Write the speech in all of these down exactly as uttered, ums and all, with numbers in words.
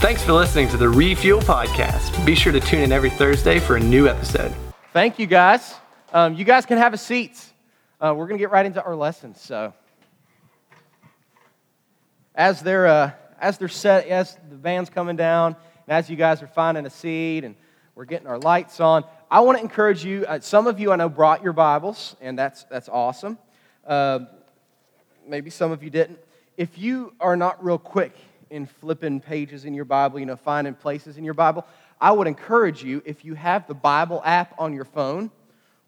Thanks for listening to the Refuel podcast. Be sure to tune in every Thursday for a new episode. Thank you, guys. Um, you guys can have a seat. Uh, we're going to get right into our lessons. So, as they're uh, as they're set, as the band's coming down, and as you guys are finding a seat, and we're getting our lights on, I want to encourage you. Uh, some of you I know brought your Bibles, and that's that's awesome. Uh, maybe some of you didn't. If you are not real quick in flipping pages in your Bible, you know, finding places in your Bible, I would encourage you, if you have the Bible app on your phone,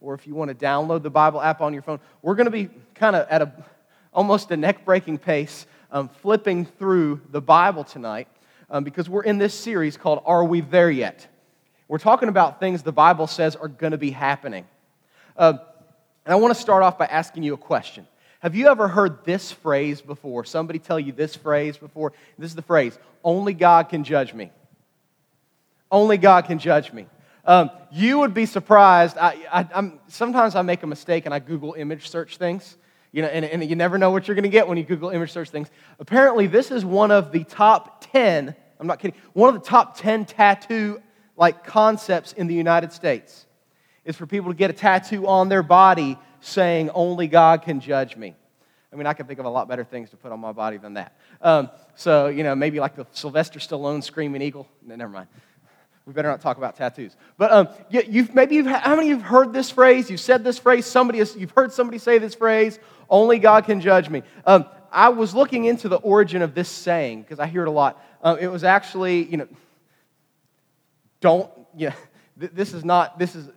or if you want to download the Bible app on your phone, we're going to be kind of at a almost a neck-breaking pace um, flipping through the Bible tonight um, because we're in this series called Are We There Yet? We're talking about things the Bible says are going to be happening. Uh, and I want to start off by asking you a question. Have you ever heard this phrase before? Somebody tell you this phrase before? This is the phrase, only God can judge me. Only God can judge me. Um, you would be surprised. I, I, I'm, sometimes I make a mistake and I Google image search things. You know, and, and you never know what you're going to get when you Google image search things. Apparently, this is one of the top ten, I'm not kidding, one of the top ten tattoo-like concepts in the United States. It's for people to get a tattoo on their body saying, only God can judge me. I mean, I can think of a lot better things to put on my body than that. Um, so, you know, maybe like the Sylvester Stallone Screaming Eagle. No, never mind. We better not talk about tattoos. But um, you, you've maybe, you've, how many of you have heard this phrase? You've said this phrase. Somebody has, you've heard somebody say this phrase, only God can judge me. Um, I was looking into the origin of this saying, because I hear it a lot. Um, it was actually, you know, don't, you know, th- this is not, this is,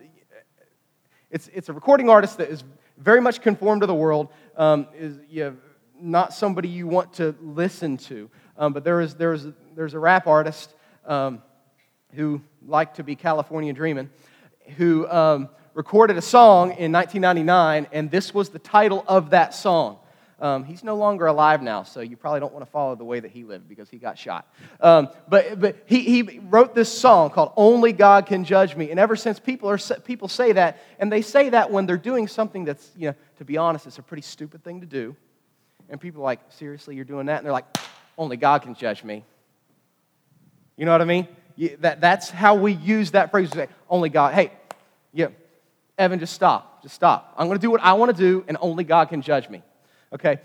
It's it's a recording artist that is very much conformed to the world, um, is you know, not somebody you want to listen to. Um, but there is there is there's a rap artist um, who liked to be California Dreamin', who um, recorded a song in nineteen ninety-nine, and this was the title of that song. Um, he's no longer alive now, so you probably don't want to follow the way that he lived because he got shot. Um, but but he, he wrote this song called "Only God Can Judge Me," and ever since people are people say that, and they say that when they're doing something that's, you know, to be honest, it's a pretty stupid thing to do, and people are like, seriously, you're doing that, and they're like, only God can judge me. You know what I mean? You, that that's how we use that phrase. We say, only God. Hey, yeah, Evan, just stop, just stop. I'm going to do what I want to do, and only God can judge me. Okay,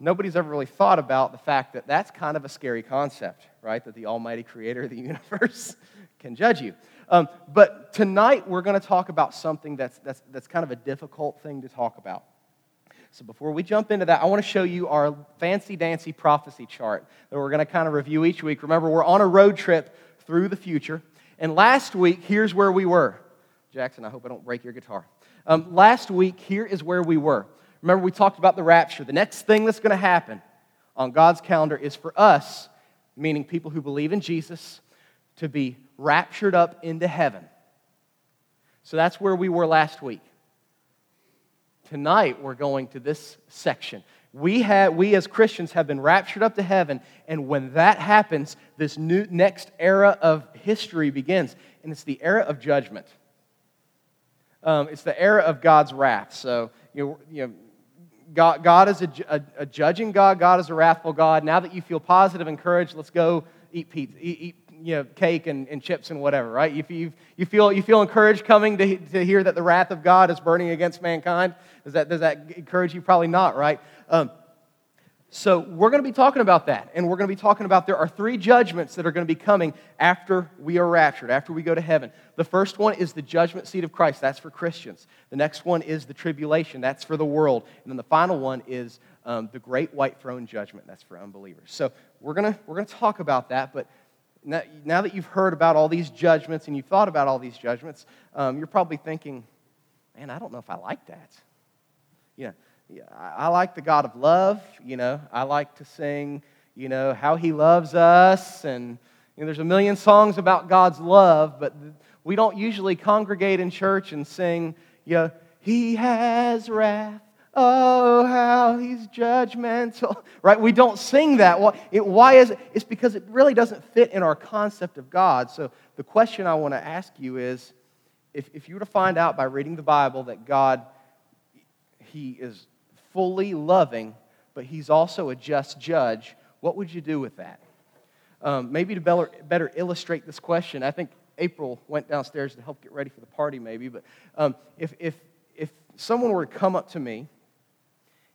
nobody's ever really thought about the fact that that's kind of a scary concept, right? That the almighty creator of the universe can judge you. Um, but tonight we're going to talk about something that's, that's, that's kind of a difficult thing to talk about. So before we jump into that, I want to show you our fancy-dancy prophecy chart that we're going to kind of review each week. Remember, we're on a road trip through the future. And last week, here's where we were. Jackson, I hope I don't break your guitar. Um, last week, here is where we were. Remember, we talked about the rapture. The next thing that's going to happen on God's calendar is for us, meaning people who believe in Jesus, to be raptured up into heaven. So that's where we were last week. Tonight, we're going to this section. We have, we as Christians have been raptured up to heaven, and when that happens, this new next era of history begins, and it's the era of judgment. Um, it's the era of God's wrath. So, you know, you know God, God is a, a, a judging God. God is a wrathful God. Now that you feel positive and encouraged, let's go eat pizza, eat, eat you know, cake and, and chips and whatever, right? If you you feel you feel encouraged coming to, to hear that the wrath of God is burning against mankind, does that does that encourage you? Probably not, right? Um, so we're going to be talking about that, and we're going to be talking about there are three judgments that are going to be coming after we are raptured, after we go to heaven. The first one is the judgment seat of Christ. That's for Christians. The next one is the tribulation. That's for the world. And then the final one is um, the great white throne judgment. That's for unbelievers. So we're going to we're going to talk about that, but now, now that you've heard about all these judgments and you've thought about all these judgments, um, you're probably thinking, man, I don't know if I like that. You know, I like the God of love, you know. I like to sing, you know, how he loves us. And you know, there's a million songs about God's love, but we don't usually congregate in church and sing, you know, he has wrath, oh, how he's judgmental, right? We don't sing that. Well, it, why is it? It's because it really doesn't fit in our concept of God. So the question I want to ask you is, if, if you were to find out by reading the Bible that God, he is fully loving, but he's also a just judge, what would you do with that? Um, maybe to better, better illustrate this question, I think April went downstairs to help get ready for the party maybe, but um, if, if, if someone were to come up to me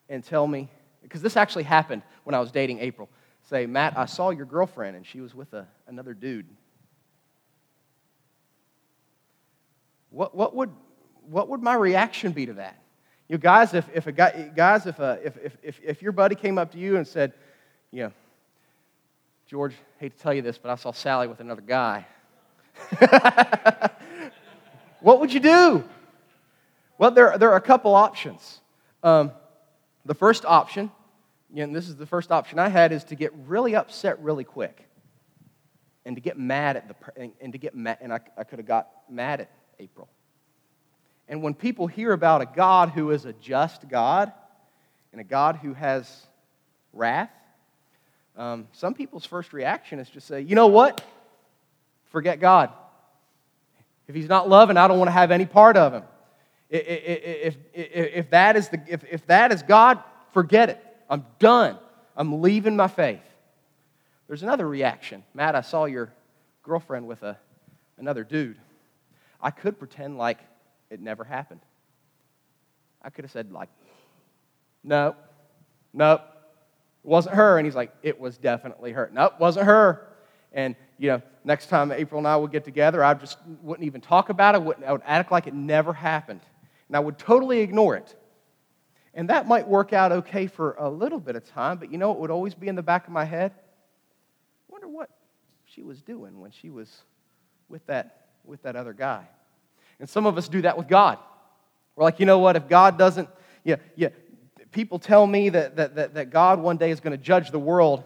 and tell me, because this actually happened when I was dating April, say, Matt, I saw your girlfriend and she was with a, another dude. What what would what would my reaction be to that? You guys, if if a guy guys if a, if, if if if your buddy came up to you and said, you know, George, hate to tell you this, but I saw Sally with another guy. What would you do? Well, there there are a couple options. Um, the first option, and this is the first option I had, is to get really upset really quick, and to get mad at the and, and to get mad, and I I could have got mad at April. And when people hear about a God who is a just God and a God who has wrath, um, some people's first reaction is just say, you know what? Forget God. If he's not loving, I don't want to have any part of him. If, if, if, that is the, if, if that is God, forget it. I'm done. I'm leaving my faith. There's another reaction. Matt, I saw your girlfriend with a, another dude. I could pretend like it never happened. I could have said, like, no, nope, it wasn't her. And he's like, it was definitely her. Nope, wasn't her. And, you know, next time April and I would get together, I just wouldn't even talk about it. I would act like it never happened. And I would totally ignore it. And that might work out okay for a little bit of time, but you know, it would always be in the back of my head. I wonder what she was doing when she was with that with that other guy. And some of us do that with God. We're like, you know what, if God doesn't, yeah, yeah, people tell me that that that, that God one day is going to judge the world.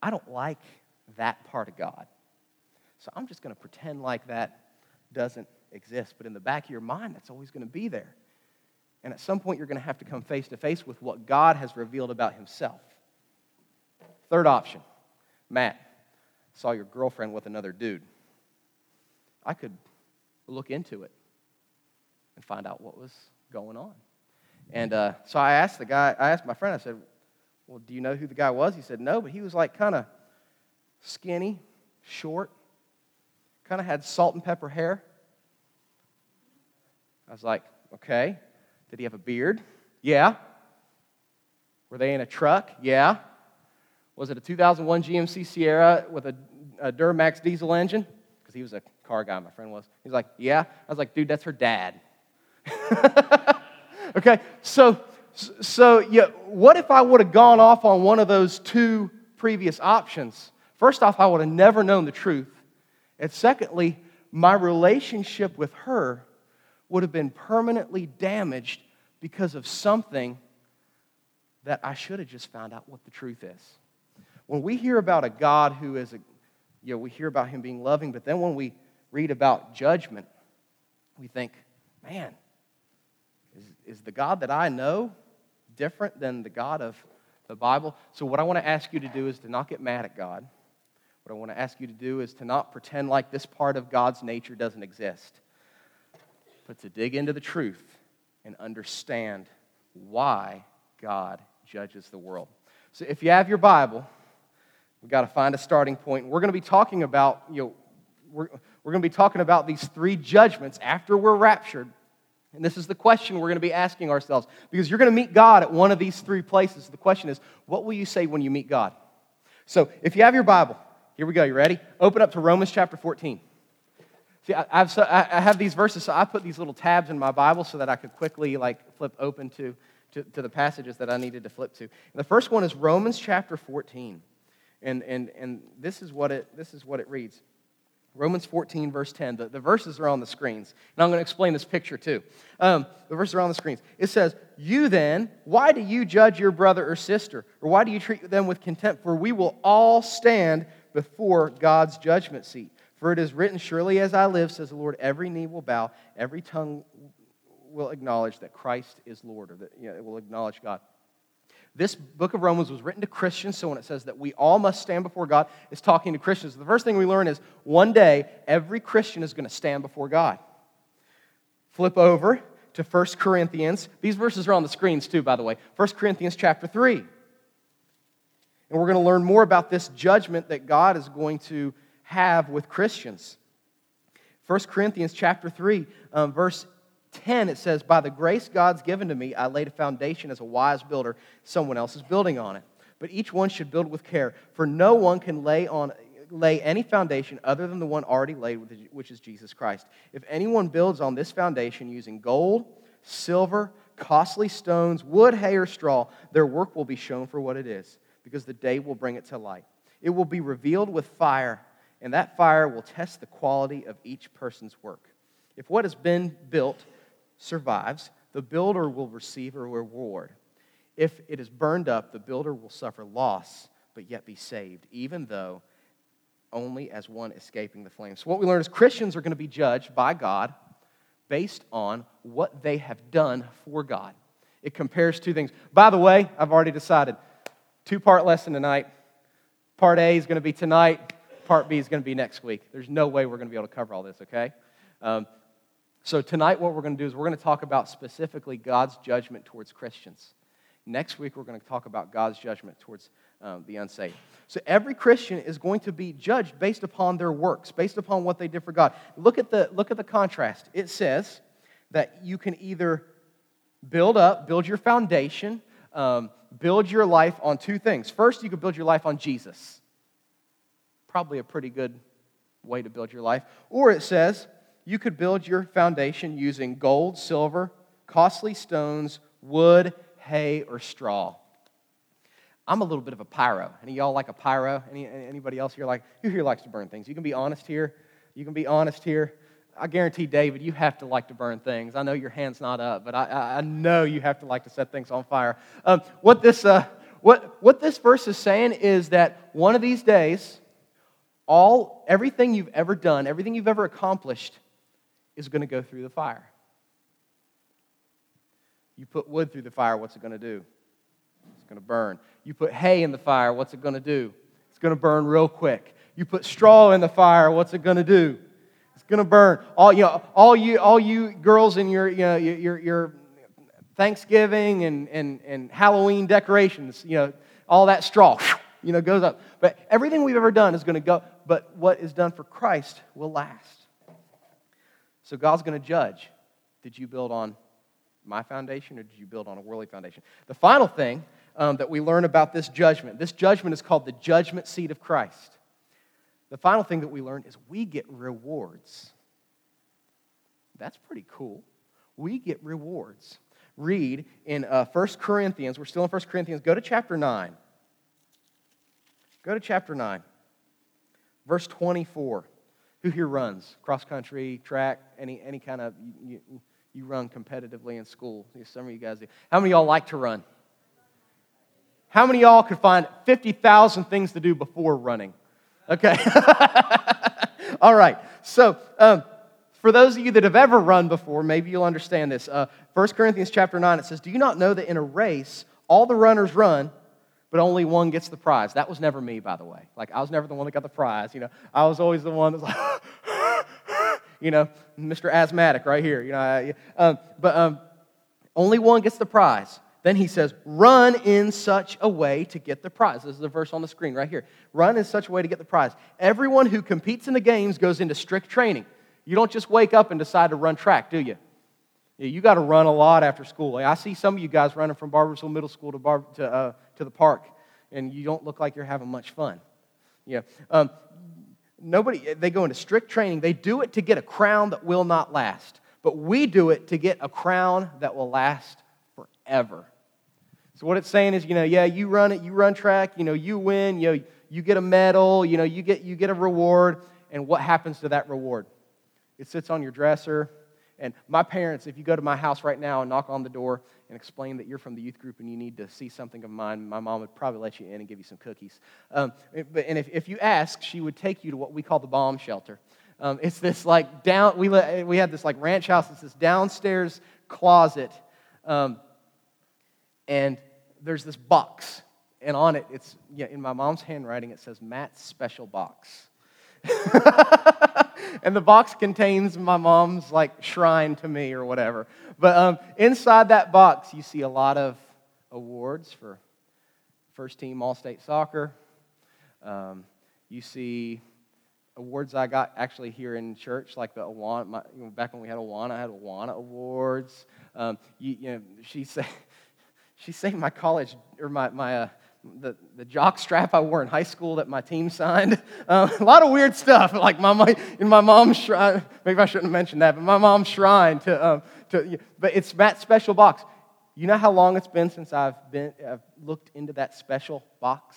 I don't like that part of God. So I'm just going to pretend like that doesn't exist. But in the back of your mind, that's always going to be there. And at some point, you're going to have to come face to face with what God has revealed about himself. Third option, Matt, saw your girlfriend with another dude. I could look into it and find out what was going on. And uh, so I asked the guy, I asked my friend, I said, well, do you know who the guy was? He said, no, but he was like kind of skinny, short, kind of had salt and pepper hair. I was like, okay. Did he have a beard? Yeah. Were they in a truck? Yeah. Was it a two thousand one G M C Sierra with a, a Duramax diesel engine? Because he was a car guy, my friend was. He's like, yeah. I was like, dude, that's her dad. Okay, so, so yeah, what if I would have gone off on one of those two previous options? First off, I would have never known the truth. And secondly, my relationship with her would have been permanently damaged because of something that I should have just found out what the truth is. When we hear about a God who is a Yeah, you know, we hear about him being loving, but then when we read about judgment, we think, man, is, is the God that I know different than the God of the Bible? So what I want to ask you to do is to not get mad at God. What I want to ask you to do is to not pretend like this part of God's nature doesn't exist, but to dig into the truth and understand why God judges the world. So if you have your Bible, we've got to find a starting point. We're going to be talking about, you know, we're, we're going to be talking about these three judgments after we're raptured. And this is the question we're going to be asking ourselves. Because you're going to meet God at one of these three places. The question is, what will you say when you meet God? So if you have your Bible, here we go. You ready? Open up to Romans chapter fourteen. See, I, I've, so, I, I have these verses, so I put these little tabs in my Bible so that I could quickly, like, flip open to, to, to the passages that I needed to flip to. And the first one is Romans chapter fourteen. And and and this is what it this is what it reads. Romans fourteen, verse ten. The, the verses are on the screens. And I'm going to explain this picture too. Um, the verses are on the screens. It says, you then, why do you judge your brother or sister? Or why do you treat them with contempt? For we will all stand before God's judgment seat. For it is written, surely as I live, says the Lord, every knee will bow, every tongue will acknowledge that Christ is Lord, or that, you know, it will acknowledge God. This book of Romans was written to Christians, so when it says that we all must stand before God, it's talking to Christians. The first thing we learn is one day, every Christian is going to stand before God. Flip over to First Corinthians. These verses are on the screens too, by the way. First Corinthians chapter three. And we're going to learn more about this judgment that God is going to have with Christians. First Corinthians chapter three, um, verse ten, it says, "By the grace God's given to me, I laid a foundation as a wise builder. Someone else is building on it. But each one should build with care, for no one can lay on lay any foundation other than the one already laid, which is Jesus Christ. If anyone builds on this foundation using gold, silver, costly stones, wood, hay, or straw, their work will be shown for what it is, because the day will bring it to light. It will be revealed with fire, and that fire will test the quality of each person's work. If what has been built survives, the builder will receive a reward. If it is burned up, the builder will suffer loss, but yet be saved, even though only as one escaping the flames." So what we learn is Christians are going to be judged by God based on what they have done for God. It compares two things. By the way, I've already decided, two-part lesson tonight. Part A is going to be tonight. Part B is going to be next week. There's no way we're going to be able to cover all this, okay? Um, so tonight what we're going to do is we're going to talk about specifically God's judgment towards Christians. Next week we're going to talk about God's judgment towards um, the unsaved. So every Christian is going to be judged based upon their works, based upon what they did for God. Look at the look at the contrast. It says that you can either build up, build your foundation, um, build your life on two things. First, you can build your life on Jesus. Probably a pretty good way to build your life. Or it says you could build your foundation using gold, silver, costly stones, wood, hay, or straw. I'm a little bit of a pyro. Any of y'all like a pyro? Any anybody else here like who here likes to burn things? You can be honest here. You can be honest here. I guarantee, David, you have to like to burn things. I know your hand's not up, but I, I know you have to like to set things on fire. Um, what this uh, what what this verse is saying is that one of these days, all everything you've ever done, everything you've ever accomplished, is going to go through the fire. You put wood through the fire, what's it going to do? It's going to burn. You put hay in the fire, what's it going to do? It's going to burn real quick. You put straw in the fire, what's it going to do? It's going to burn. All you know, all you, all you girls in your, you know, your, your Thanksgiving and, and, and Halloween decorations, you know, all that straw, you know, goes up. But everything we've ever done is going to go. But what is done for Christ will last. So God's going to judge. Did you build on my foundation, or did you build on a worldly foundation? The final thing um, that we learn about this judgment, this judgment is called the judgment seat of Christ. The final thing that we learn is we get rewards. That's pretty cool. We get rewards. Read in uh, First Corinthians, we're still in First Corinthians, go to chapter nine. Go to chapter nine, verse twenty-four. Who here runs? Cross country, track, any any kind of... You, you, You run competitively in school. Some of you guys do. How many of y'all like to run? How many of y'all could find fifty thousand things to do before running? Okay. All right. So um, for those of you that have ever run before, maybe you'll understand this. Uh, First Corinthians chapter nine, it says, "Do you not know that in a race all the runners run, but only one gets the prize?" That was never me, by the way. Like, I was never the one that got the prize. You know, I was always the one that was like... You know, Mister Asthmatic right here. You know, I, um, but um, only one gets the prize. Then he says, "Run in such a way to get the prize." This is the verse on the screen right here. "Run in such a way to get the prize. Everyone who competes in the games goes into strict training." You don't just wake up and decide to run track, do you? You got to run a lot after school. I see some of you guys running from Barbersville Middle School to Bar- to, uh, to the park, and you don't look like you're having much fun. Yeah. Um, Nobody, they go into strict training. They do it to get a crown that will not last. But we do it to get a crown that will last forever. So what it's saying is, you know, yeah, you run it, you run track, you know, you win, you know, you get a medal, you know, you get you get a reward. And what happens to that reward? It sits on your dresser. And my parents, if you go to my house right now and knock on the door and explain that you're from the youth group and you need to see something of mine, my mom would probably let you in and give you some cookies. Um, and if, if you ask, she would take you to what we call the bomb shelter. Um, it's this like down, we we had this like ranch house, it's this downstairs closet. Um, and there's this box. And on it, it's yeah, in my mom's handwriting, it says Matt's Special Box. And the box contains my mom's, like, shrine to me or whatever. But um, inside that box, you see a lot of awards for first team All-State soccer. Um, you see awards I got actually here in church, like the Awana, my, you know, back when we had Awana, I had Awana Awards. Um, you, you know, she say, she saved my college, or my, my uh, the, the jock strap I wore in high school that my team signed. Uh, a lot of weird stuff, like my, my in my mom's shrine, maybe I shouldn't have mentioned that, but my mom's shrine to, um, to but it's that special box. You know how long it's been since I've been I've looked into that special box?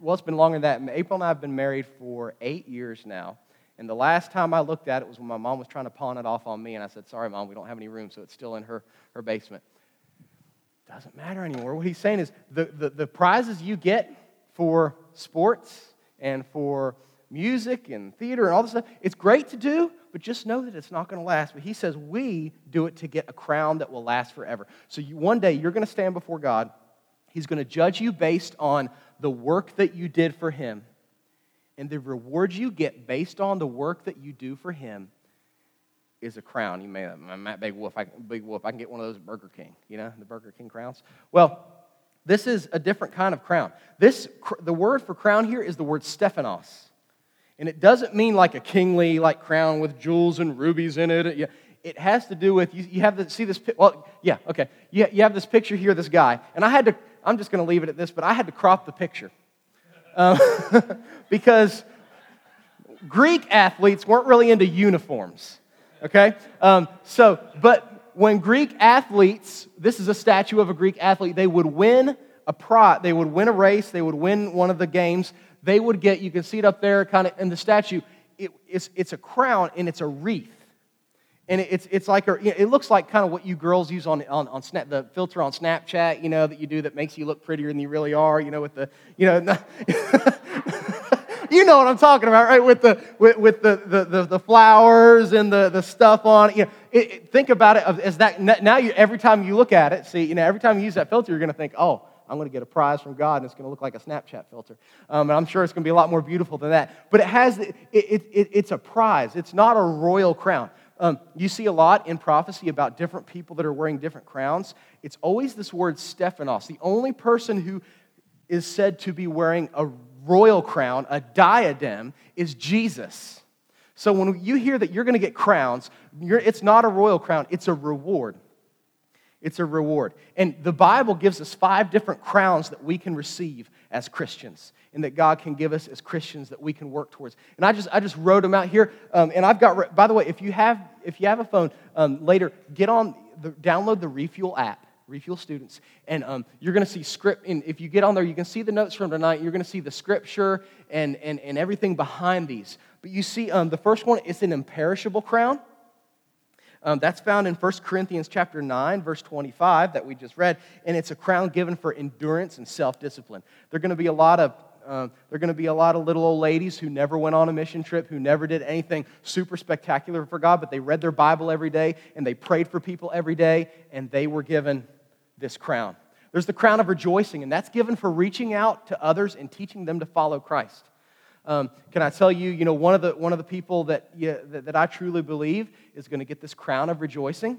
Well, it's been longer than that. April and I have been married for eight years now. And the last time I looked at it was when my mom was trying to pawn it off on me. And I said, sorry, Mom, we don't have any room, so it's still in her, her basement. Doesn't matter anymore. What he's saying is the, the, the prizes you get for sports and for music and theater and all this stuff, it's great to do, but just know that it's not going to last. But he says we do it to get a crown that will last forever. So you, one day you're going to stand before God. He's going to judge you based on the work that you did for him and the reward you get based on the work that you do for him is a crown. You may, I'm not big wolf, I, big wolf, I can get one of those Burger King, you know, the Burger King crowns. Well, this is a different kind of crown. This, the word for crown here is the word Stephanos. And it doesn't mean like a kingly, like crown with jewels and rubies in it. It has to do with, you, you have to see this, well, yeah, okay. You, you have this picture here, this guy. And I had to, I'm just going to leave it at this, but I had to crop the picture um, because Greek athletes weren't really into uniforms, okay? Um, so, but when Greek athletes, this is a statue of a Greek athlete, they would win a prize, they would win a race, they would win one of the games, they would get, you can see it up there kind of in the statue, it, it's, it's a crown and it's a wreath. And it's it's like a, it looks like kind of what you girls use on on on Snap, the filter on Snapchat, you know, that you do that makes you look prettier than you really are, you know, with the, you know, you know what I'm talking about, right? With the with, with the, the, the the flowers and the the stuff on, you know, it, it, think about it as that. Now you every time you look at it, see, you know, every time you use that filter, you're gonna think, oh, I'm gonna get a prize from God, and it's gonna look like a Snapchat filter. Um, and I'm sure it's gonna be a lot more beautiful than that. But it has it, it, it it's a prize. It's not a royal crown. Um, you see a lot in prophecy about different people that are wearing different crowns. It's always this word Stephanos. The only person who is said to be wearing a royal crown, a diadem, is Jesus. So when you hear that you're going to get crowns, you're, it's not a royal crown, it's a reward. It's a reward. And the Bible gives us five different crowns that we can receive as Christians, and that God can give us as Christians that we can work towards. And I just I just wrote them out here. Um, and I've got, by the way, if you have if you have a phone, um, later get on, the, download the Refuel app, Refuel Students, and um, you're going to see script. And if you get on there, you can see the notes from tonight. You're going to see the scripture and and and everything behind these. But you see, um, the first one is an imperishable crown. Um, that's found in First Corinthians chapter nine, verse twenty-five that we just read, and it's a crown given for endurance and self-discipline. There are going to be a lot of Um, there are going to be a lot of little old ladies who never went on a mission trip, who never did anything super spectacular for God, but they read their Bible every day, and they prayed for people every day, and they were given this crown. There's the crown of rejoicing, and that's given for reaching out to others and teaching them to follow Christ. Um, can I tell you, you know, one of the one of the people that, yeah, that, that I truly believe is going to get this crown of rejoicing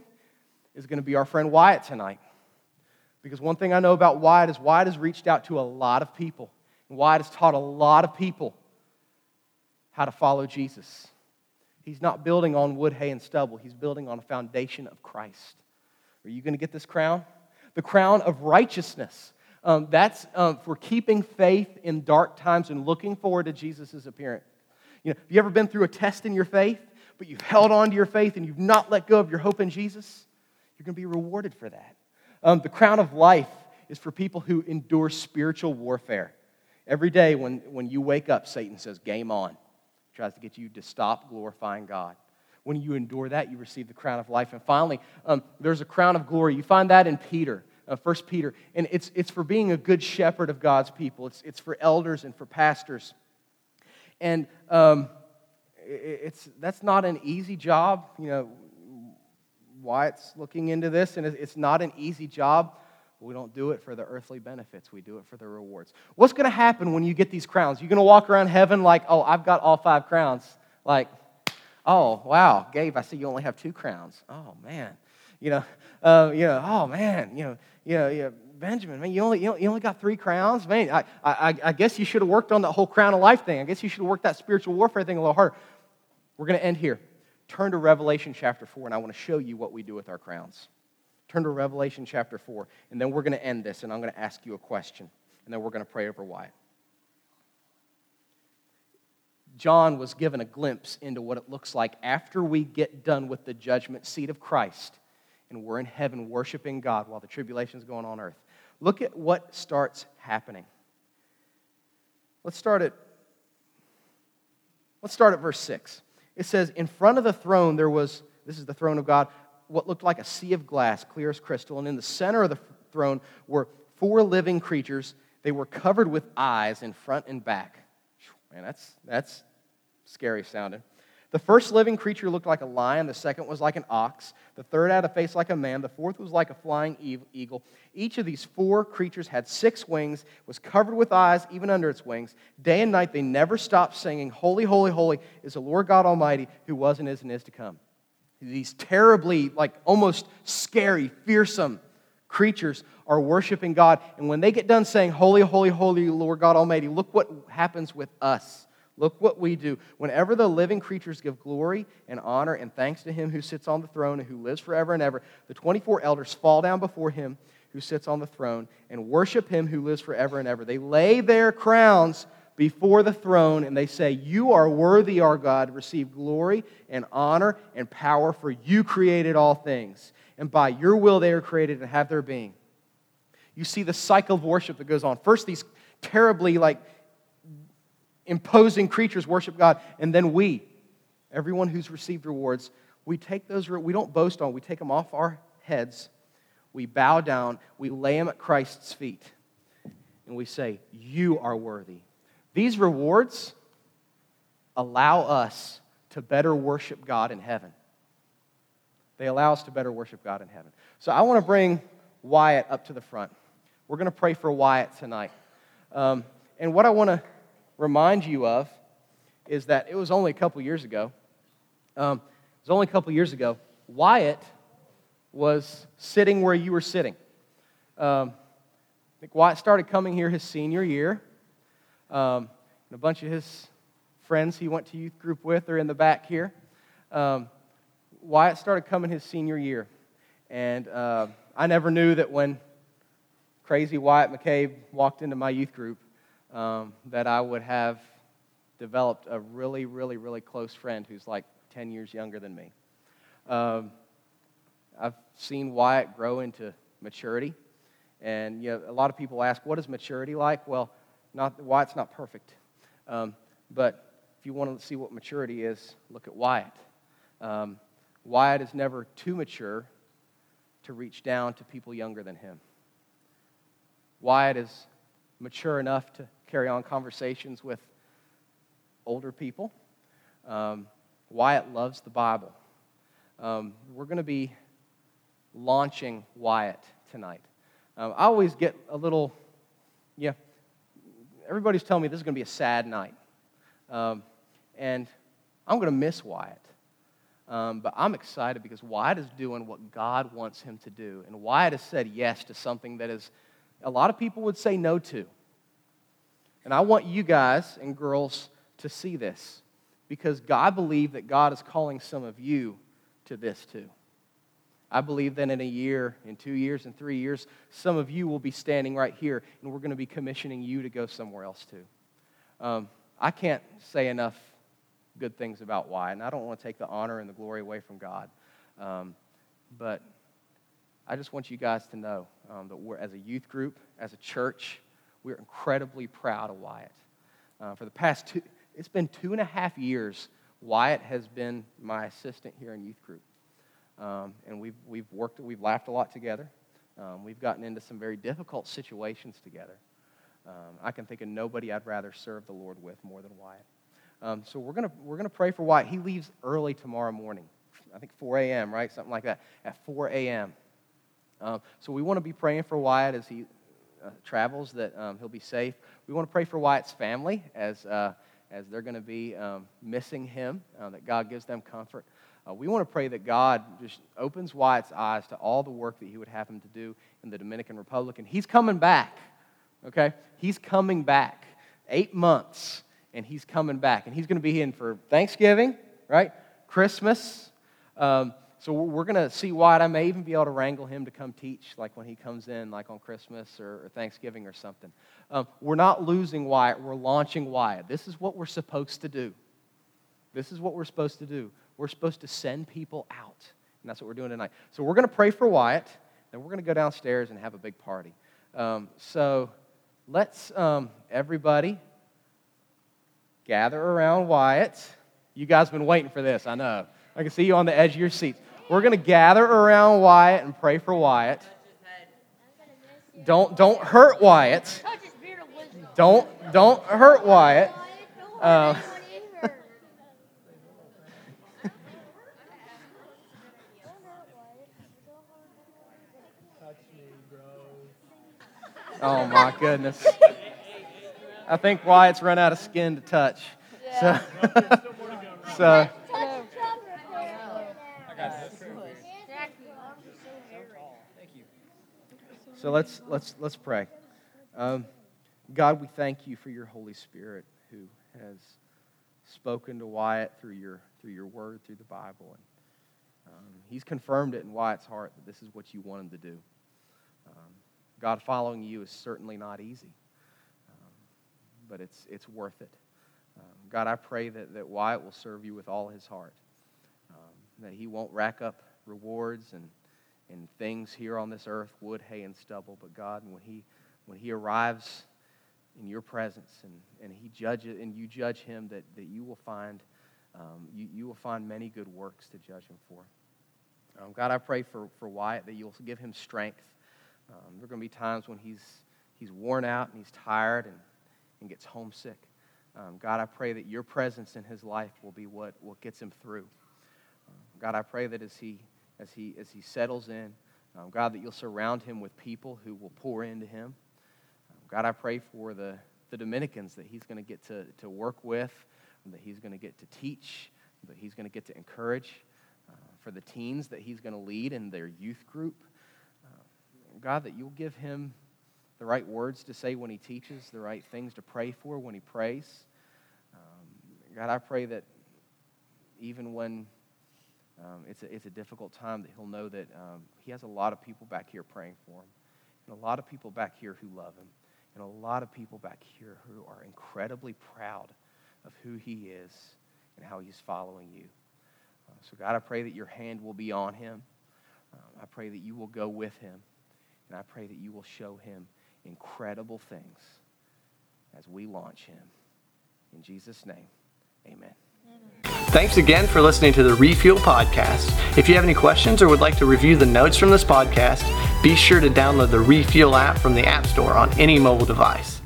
is going to be our friend Wyatt tonight. Because one thing I know about Wyatt is Wyatt has reached out to a lot of people. Wyatt has taught a lot of people how to follow Jesus. He's not building on wood, hay, and stubble. He's building on a foundation of Christ. Are you going to get this crown? The crown of righteousness. Um, that's um, for keeping faith in dark times and looking forward to Jesus' appearance. You know, have you ever been through a test in your faith, but you've held on to your faith and you've not let go of your hope in Jesus? You're going to be rewarded for that. Um, the crown of life is for people who endure spiritual warfare. Every day when, when you wake up, Satan says, game on. He tries to get you to stop glorifying God. When you endure that, you receive the crown of life. And finally, um, there's a crown of glory. You find that in Peter, uh, First Peter. And it's it's for being a good shepherd of God's people. It's it's for elders and for pastors. And um, it's that's not an easy job. You know, Wyatt's looking into this, and it's not an easy job. We don't do it for the earthly benefits. We do it for the rewards. What's going to happen when you get these crowns? You're going to walk around heaven like, oh, I've got all five crowns. Like, oh, wow, Gabe, I see you only have two crowns. Oh, man. You know, uh, you know oh, man. You know, you know, you know Benjamin, man, you only you only, you only got three crowns, man. I, I I guess you should have worked on that whole crown of life thing. I guess you should have worked that spiritual warfare thing a little harder. We're going to end here. Turn to Revelation chapter four, and I want to show you what we do with our crowns. Turn to Revelation chapter four, and then we're going to end this, and I'm going to ask you a question, and then we're going to pray over Wyatt. John was given a glimpse into what it looks like after we get done with the judgment seat of Christ, and we're in heaven worshiping God while the tribulation is going on earth. Look at what starts happening. Let's start at, let's start at verse six. It says, in front of the throne there was, this is the throne of God, what looked like a sea of glass, clear as crystal, and in the center of the throne were four living creatures. They were covered with eyes in front and back. Man, that's that's scary sounding. The first living creature looked like a lion. The second was like an ox. The third had a face like a man. The fourth was like a flying eagle. Each of these four creatures had six wings, was covered with eyes even under its wings. Day and night they never stopped singing, holy, holy, holy is the Lord God Almighty who was and is and is to come. These terribly, like almost scary, fearsome creatures are worshiping God. And when they get done saying, holy, holy, holy, Lord God Almighty, look what happens with us. Look what we do. Whenever the living creatures give glory and honor and thanks to him who sits on the throne and who lives forever and ever, the twenty-four elders fall down before him who sits on the throne and worship him who lives forever and ever. They lay their crowns before the throne and they say, you are worthy, our God, receive glory and honor and power, for you created all things. And by your will they are created and have their being. You see the cycle of worship that goes on. First, these terribly, like, imposing creatures worship God. And then we, everyone who's received rewards, we take those, we don't boast on, we take them off our heads. We bow down, we lay them at Christ's feet. And we say, you are worthy. These rewards allow us to better worship God in heaven. They allow us to better worship God in heaven. So I want to bring Wyatt up to the front. We're going to pray for Wyatt tonight. Um, and what I want to remind you of is that it was only a couple years ago. Um, it was only a couple years ago. Wyatt was sitting where you were sitting. Um, I think Wyatt started coming here his senior year. Um, and a bunch of his friends he went to youth group with are in the back here. Um, Wyatt started coming his senior year, and uh, I never knew that when crazy Wyatt McCabe walked into my youth group um, that I would have developed a really, really, really close friend who's like ten years younger than me. Um, I've seen Wyatt grow into maturity, and you know, a lot of people ask, what is maturity like? Well, not Wyatt's not perfect, um, but if you want to see what maturity is, look at Wyatt. Um, Wyatt is never too mature to reach down to people younger than him. Wyatt is mature enough to carry on conversations with older people. Um, Wyatt loves the Bible. Um, we're going to be launching Wyatt tonight. Um, I always get a little, yeah, everybody's telling me this is going to be a sad night. Um, and I'm going to miss Wyatt. Um, but I'm excited because Wyatt is doing what God wants him to do. And Wyatt has said yes to something that is a lot of people would say no to. And I want you guys and girls to see this, because God believed that God is calling some of you to this too. I believe that in a year, in two years, in three years, some of you will be standing right here and we're going to be commissioning you to go somewhere else too. Um, I can't say enough good things about why, and I don't want to take the honor and the glory away from God, um, but I just want you guys to know um, that we're, as a youth group, as a church, we're incredibly proud of Wyatt. Uh, for the past two, it's been two and a half years, Wyatt has been my assistant here in youth group, um, and we've we've worked, we've laughed a lot together, um, we've gotten into some very difficult situations together. Um, I can think of nobody I'd rather serve the Lord with more than Wyatt. Um, so we're gonna we're gonna pray for Wyatt. He leaves early tomorrow morning, I think four a.m. right, something like that. At four a.m. Um, so we want to be praying for Wyatt as he uh, travels, that um, he'll be safe. We want to pray for Wyatt's family as uh, as they're going to be um, missing him, uh, that God gives them comfort. Uh, we want to pray that God just opens Wyatt's eyes to all the work that he would have him to do in the Dominican Republic. And he's coming back, okay? He's coming back. Eight months, and he's coming back. And he's going to be in for Thanksgiving, right? Christmas. Um, so we're going to see Wyatt. I may even be able to wrangle him to come teach, like when he comes in, like on Christmas or, or Thanksgiving or something. Um, we're not losing Wyatt. We're launching Wyatt. This is what we're supposed to do. This is what we're supposed to do. We're supposed to send people out, and that's what we're doing tonight. So we're going to pray for Wyatt, then we're going to go downstairs and have a big party. Um, so let's, um, everybody, gather around Wyatt. You guys have been waiting for this, I know. I can see you on the edge of your seats. We're going to gather around Wyatt and pray for Wyatt. Don't don't hurt Wyatt. Don't don't hurt Wyatt. Um, Oh, my goodness. I think Wyatt's run out of skin to touch. Yeah. So, so. so let's let's let's pray. Um, God, we thank you for your Holy Spirit who has spoken to Wyatt through your through your word, through the Bible. And um, he's confirmed it in Wyatt's heart that this is what you want him to do. Um, God, following you is certainly not easy, um, but it's it's worth it. Um, God, I pray that, that Wyatt will serve you with all his heart, um, that he won't rack up rewards and, and things here on this earth, wood, hay, and stubble, but God, when he when he arrives in your presence and, and he judges and you judge him, that, that you will find um, you, you will find many good works to judge him for. Um, God, I pray for, for Wyatt that you'll give him strength. Um, there are going to be times when he's he's worn out and he's tired and, and gets homesick. Um, God, I pray that your presence in his life will be what, what gets him through. Um, God, I pray that as he as he as he settles in, um, God, that you'll surround him with people who will pour into him. Um, God, I pray for the, the Dominicans that he's going to get to to work with, and that he's going to get to teach, that he's going to get to encourage, uh, for the teens that he's going to lead in their youth group. God, that you'll give him the right words to say when he teaches, the right things to pray for when he prays. Um, God, I pray that even when um, it's, a, it's a difficult time, that he'll know that um, he has a lot of people back here praying for him, and a lot of people back here who love him, and a lot of people back here who are incredibly proud of who he is and how he's following you. Uh, so God, I pray that your hand will be on him. Um, I pray that you will go with him. And I pray that you will show him incredible things as we launch him. In Jesus' name, amen. Thanks again for listening to the Refuel podcast. If you have any questions or would like to review the notes from this podcast, be sure to download the Refuel app from the App Store on any mobile device.